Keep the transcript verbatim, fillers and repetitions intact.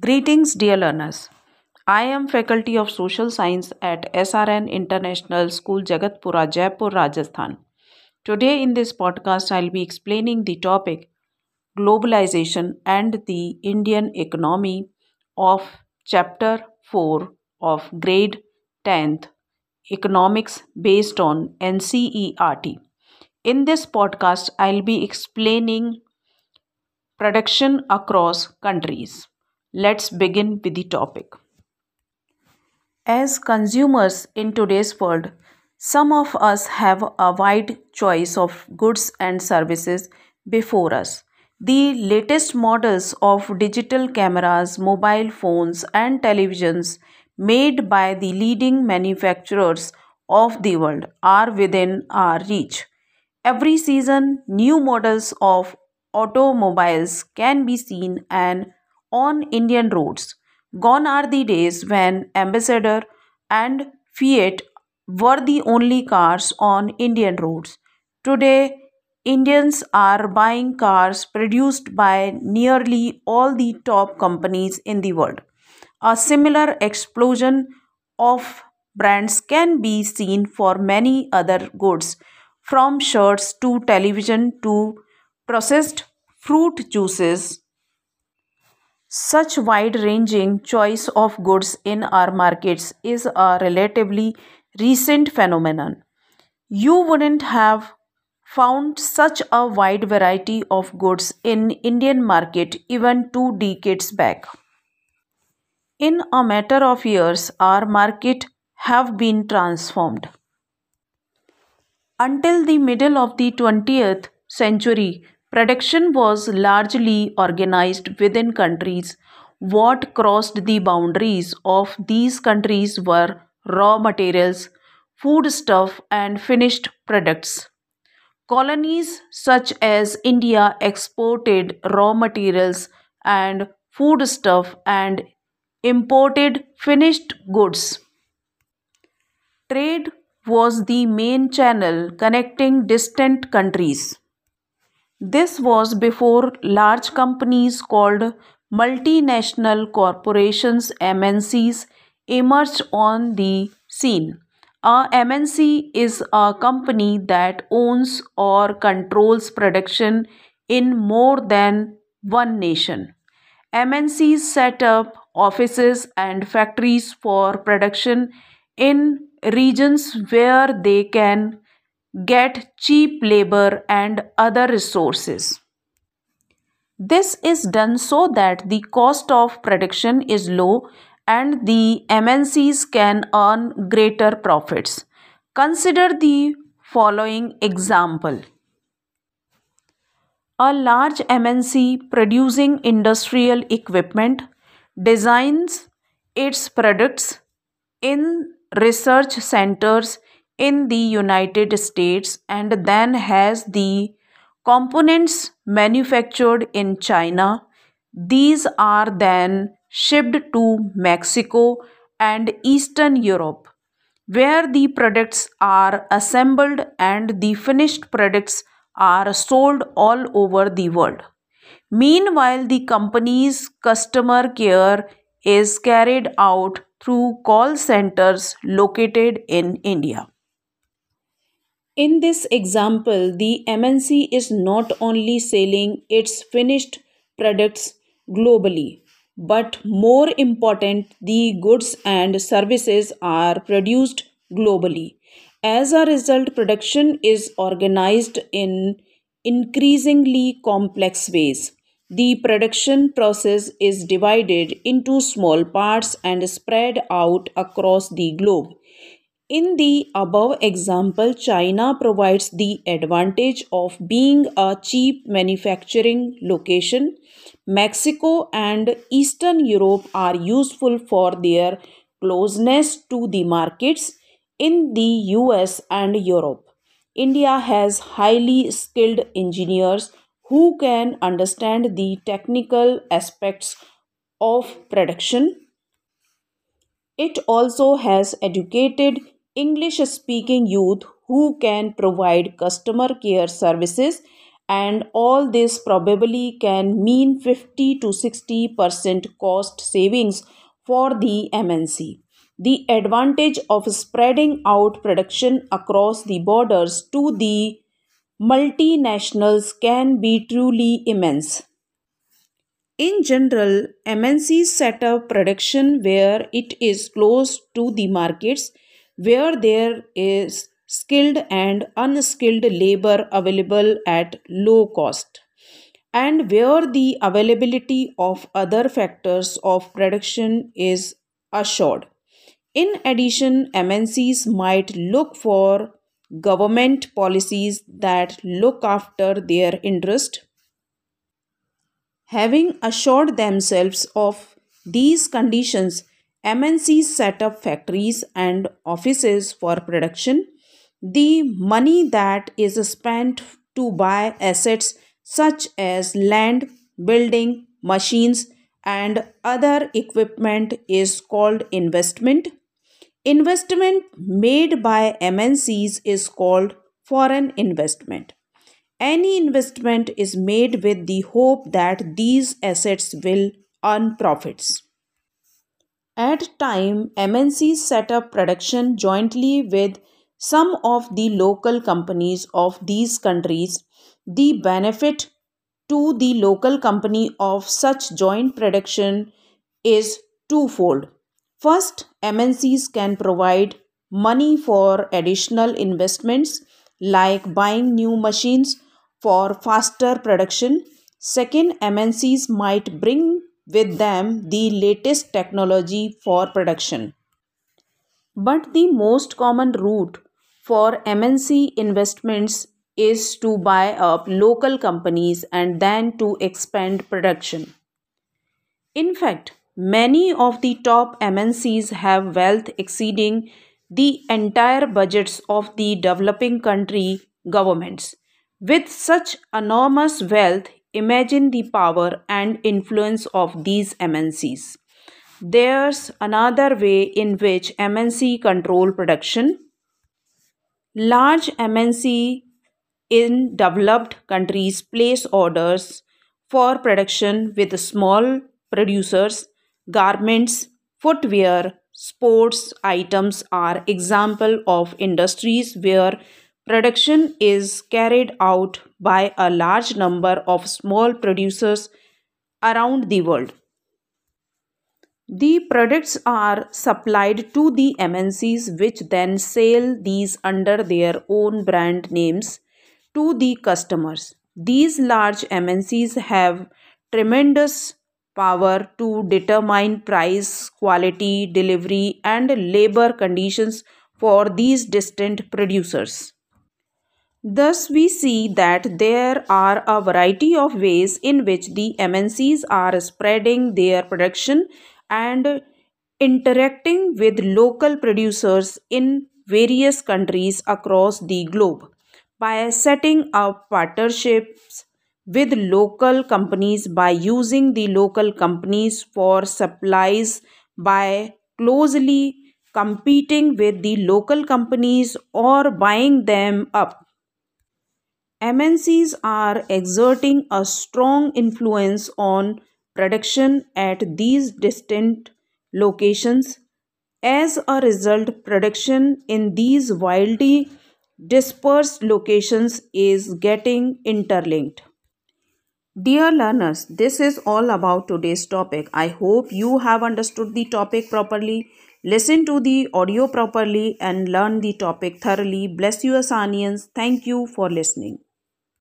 Greetings, dear learners. I am faculty of Social Science at S R N International School, Jagatpura, Jaipur, Rajasthan. Today in this podcast, I'll be explaining the topic Globalization and the Indian Economy of Chapter four of Grade tenth Economics based on N C E R T. In this podcast, I'll be explaining production across countries. Let's begin with the topic. As consumers in today's world, some of us have a wide choice of goods and services before us. The latest models of digital cameras, mobile phones, and televisions made by the leading manufacturers of the world are within our reach. Every season, new models of automobiles can be seen and on Indian roads. Gone are the days when Ambassador and Fiat were the only cars on Indian roads. Today, Indians are buying cars produced by nearly all the top companies in the world. A similar explosion of brands can be seen for many other goods, from shirts to television to processed fruit juices. Such wide-ranging choice of goods in our markets is a relatively recent phenomenon. You wouldn't have found such a wide variety of goods in Indian market even two decades back. In a matter of years, our market have been transformed. Until the middle of the twentieth century, production was largely organized within countries. What crossed the boundaries of these countries were raw materials, foodstuff, and finished products. Colonies such as India exported raw materials and foodstuff and imported finished goods. Trade was the main channel connecting distant countries. This was before large companies called multinational corporations M N Cs emerged on the scene. A M N C is a company that owns or controls production in more than one nation. M N Cs set up offices and factories for production in regions where they can get cheap labor and other resources. This is done so that the cost of production is low and the M N Cs can earn greater profits. Consider the following example. A large M N C producing industrial equipment designs its products in research centers in the United States and then has the components manufactured in China. These are then shipped to Mexico and Eastern Europe, where the products are assembled and the finished products are sold all over the world. Meanwhile, the company's customer care is carried out through call centers located in India. In this example, the M N C is not only selling its finished products globally, but more important, the goods and services are produced globally. As a result, production is organized in increasingly complex ways. The production process is divided into small parts and spread out across the globe. In the above example, China provides the advantage of being a cheap manufacturing location. Mexico and Eastern Europe are useful for their closeness to the markets in the U S and Europe. India has highly skilled engineers who can understand the technical aspects of production. It also has educated English-speaking youth who can provide customer care services and all this probably can mean fifty to sixty percent cost savings for the M N C. The advantage of spreading out production across the borders to the multinationals can be truly immense. In general, M N Cs set up production where it is close to the markets, where there is skilled and unskilled labor available at low cost, and where the availability of other factors of production is assured. In addition, M N Cs might look for government policies that look after their interest. Having assured themselves of these conditions, M N Cs set up factories and offices for production. The money that is spent to buy assets such as land, building, machines, and other equipment is called investment. Investment made by M N Cs is called foreign investment. Any investment is made with the hope that these assets will earn profits. At time, M N Cs set up production jointly with some of the local companies of these countries. The benefit to the local company of such joint production is twofold. First, M N Cs can provide money for additional investments like buying new machines for faster production. Second, M N Cs might bring with them the latest technology for production. But the most common route for M N C investments is to buy up local companies and then to expand production. In fact, many of the top M N Cs have wealth exceeding the entire budgets of the developing country governments. With such enormous wealth, imagine the power and influence of these M N Cs. There's another way in which M N C control production. Large M N C in developed countries place orders for production with small producers. Garments, footwear, sports items are examples of industries where production is carried out by a large number of small producers around the world. The products are supplied to the M N Cs, which then sell these under their own brand names to the customers. These large M N Cs have tremendous power to determine price, quality, delivery, and labor conditions for these distant producers. Thus, we see that there are a variety of ways in which the M N Cs are spreading their production and interacting with local producers in various countries across the globe. By setting up partnerships with local companies, by using the local companies for supplies, by closely competing with the local companies or buying them up, M N Cs are exerting a strong influence on production at these distant locations. As a result, production in these wildly dispersed locations is getting interlinked. Dear learners, this is all about today's topic. I hope you have understood the topic properly, listen to the audio properly, and learn the topic thoroughly. Bless you, Asanians. Thank you for listening.